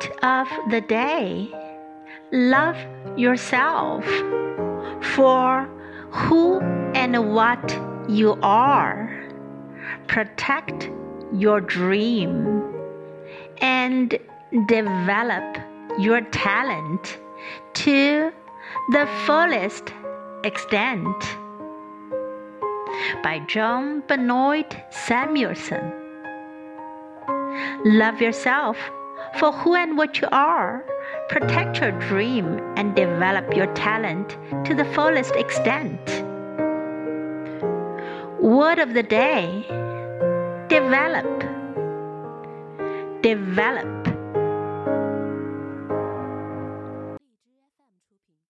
quote of the day: Love yourself for who and what you are. Protect your dream and develop your talent to the fullest extent. By Joan Benoit Samuelson. Love yourself for who and what you are. Protect your dream and develop your talent to the fullest extent. Word of the day: develop.